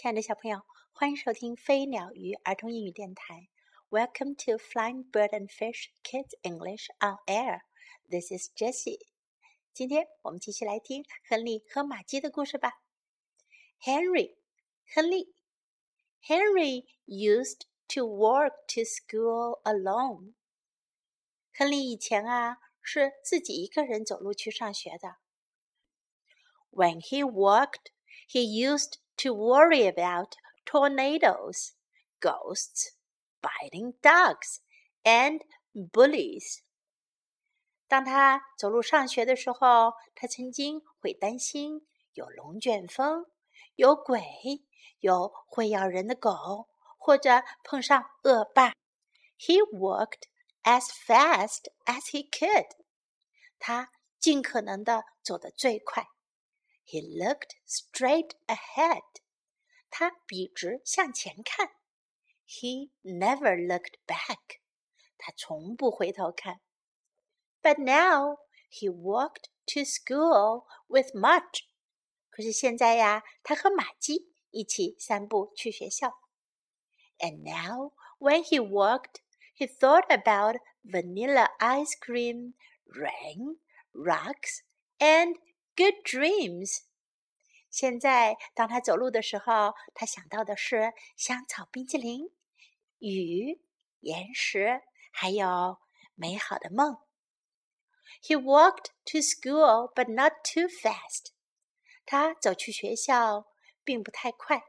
亲爱的小朋友，欢迎收听飞鸟鱼儿童英语电台。Welcome to Flying Bird and Fish Kids English on Air. This is Jessie. 今天我们继续来听亨利和玛姬的故事吧。Henry used to walk to school alone. 亨利以前是自己一个人走路去上学的。When he walked, he used to worry about tornadoes, ghosts, biting dogs, and bullies. 当他走路上学的时候，他曾经会担心有龙卷风、有鬼、有会咬人的狗，或者碰上恶霸。He walked as fast as he could. 他尽可能地走得最快。He looked straight ahead. 他笔直向前看。He never looked back. 他从不回头看。But now he walked to school with Mudge. 可是现在他和玛姬一起散步去学校。And now when he walked, he thought about vanilla ice cream, rain, rocks, and good dreams. 现在当他走路的时候，他想到的是香草冰淇淋、雨、岩石，还有美好的梦。He walked to school, but not too fast. 他走去学校，并不太快。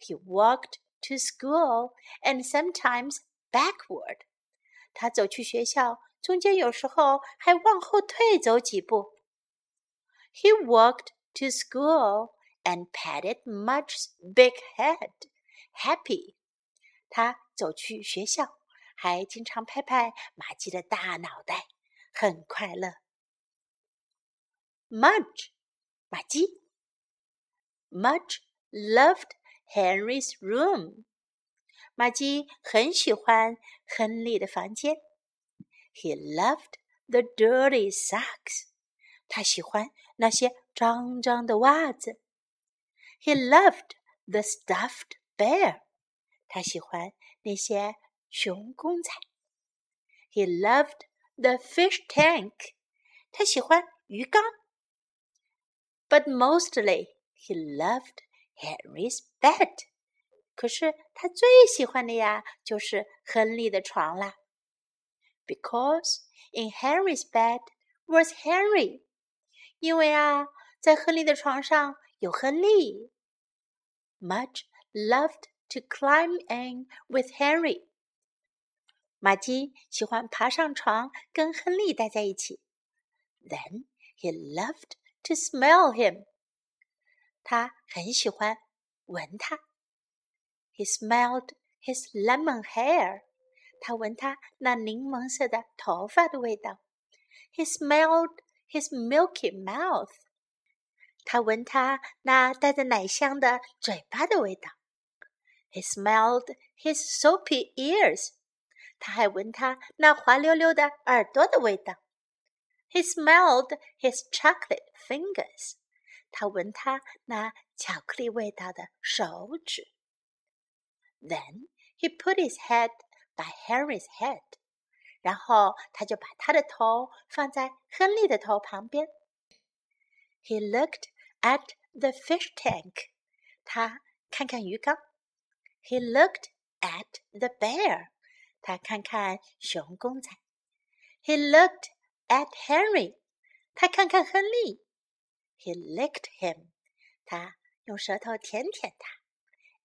He walked to school and sometimes backward. 他走去学校，中间有时候还往后退走几步。He walked to school and patted Mudge's big head, happy. 他走去学校，还经常拍拍玛姬的大脑袋，很快乐。Mudge, 玛姬。Mudge loved Henry's room. 玛姬很喜欢亨利的房间。He loved the dirty socks.他喜欢那些脏脏的袜子。He loved the stuffed bear. 他喜欢那些熊公仔。He loved the fish tank. 他喜欢鱼缸。But mostly, he loved Henry's bed. 可是他最喜欢的就是亨利的床啦。Because in Henry's bed was Henry.因为在亨利的床上有亨利。Mudge loved to climb in with Henry. 玛姬喜欢爬上床跟亨利待在一起。Then he loved to smell him. 他很喜欢闻他。He smelled his lemon hair. 他闻他那柠檬色的头发的味道。He smelledhis milky mouth. 他闻他那带着奶香的嘴巴的味道。He smelled his soapy ears. 他还闻他那滑溜溜的耳朵的味道。He smelled his chocolate fingers. 他闻他那巧克力味道的手指。Then he put his head by Henry's head.然后他就把他的头放在亨利的头旁边。He looked at the fish tank. 他看看鱼缸。He looked at the bear. 他看看熊公仔。He looked at Henry. 他看看亨利。He licked him. 他用舌头舔舔他。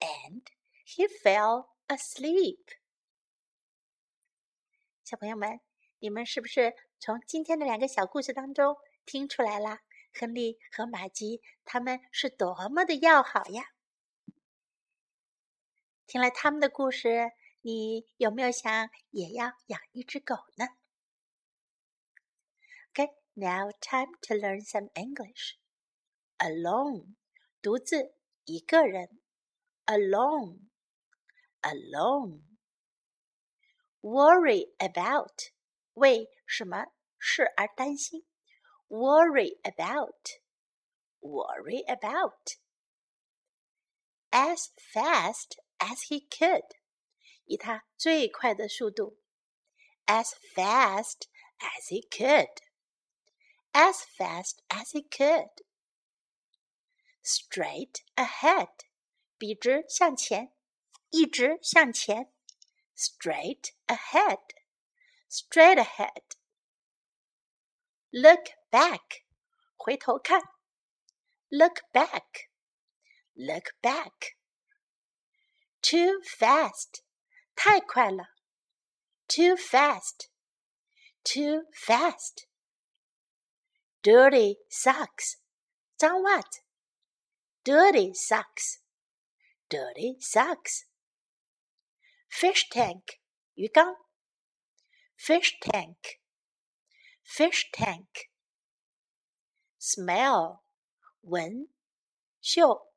And he fell asleep.小朋友们，你们是不是从今天的两个小故事当中听出来啦？亨利和玛姬他们是多么的要好呀！听了他们的故事，你有没有想也要养一只狗呢？ Okay, now time to learn some English. Alone, 独自一个人。Alone, alone.Worry about, 为什么事而担心。Worry about, worry about. as fast as he could. 以他最快的速度 as fast as he could. As fast as he could. Straight ahead. 笔直向前，一直向前。Straight ahead. Straight ahead. Look back. 回头看。Look back. Look back. Too fast. 太快了。Too fast. Too fast. Dirty socks. 脏袜子。Dirty socks. Dirty socks. Fish tank. 鱼缸。Fish tank. Fish tank. Smell. 闻。嗅。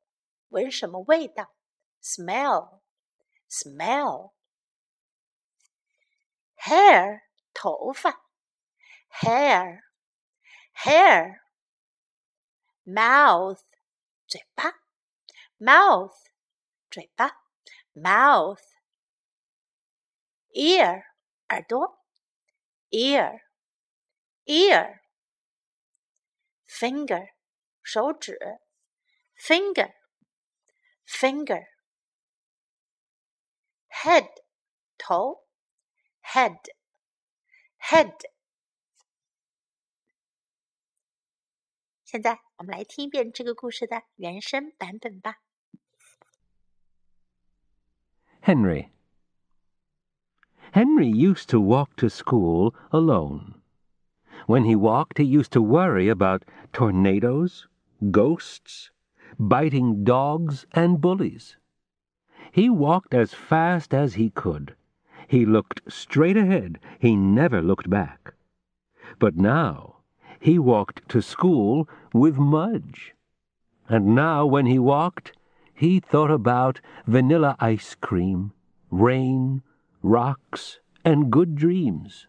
闻什么味道。Smell. Smell. Hair. 头发。Hair. Hair. Mouth. 嘴巴。Mouth. 嘴巴。Mouth. Ear. 耳朵。Ear. Ear. Finger. 手指。Finger. Finger. Head. 头。Head. Head. 现在我们来听一遍这个故事的原声版本吧。Henry. Henry used to walk to school alone. When he walked, he used to worry about tornadoes, ghosts, biting dogs, and bullies. He walked as fast as he could. He looked straight ahead. He never looked back. But now he walked to school with Mudge. And now when he walked, he thought about vanilla ice cream, rain, rocks, and good dreams.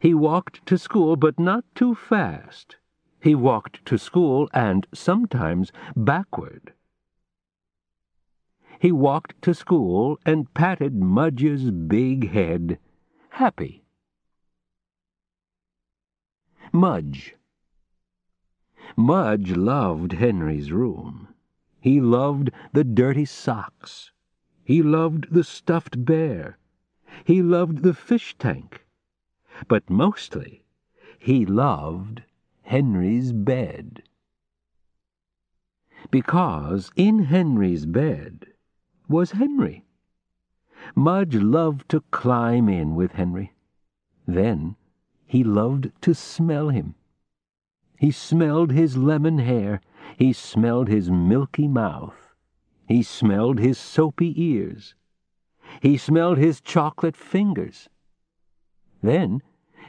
He walked to school, but not too fast. He walked to school and sometimes backward. He walked to school and patted Mudge's big head, happy. Mudge. Mudge loved Henry's room. He loved the dirty socks. He loved the stuffed bear. He loved the fish tank. But mostly, he loved Henry's bed. Because in Henry's bed was Henry. Mudge loved to climb in with Henry. Then he loved to smell him. He smelled his lemon hair. He smelled his milky mouth. He smelled his soapy ears. He smelled his chocolate fingers. Then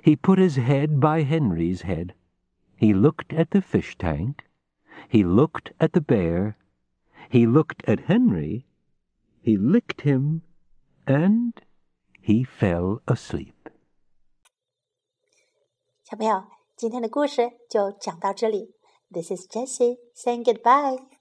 he put his head by Henry's head. He looked at the fish tank. He looked at the bear. He looked at Henry. He licked him, and he fell asleep. 小朋友，今天的故事就讲到这里。This is Jessie saying goodbye.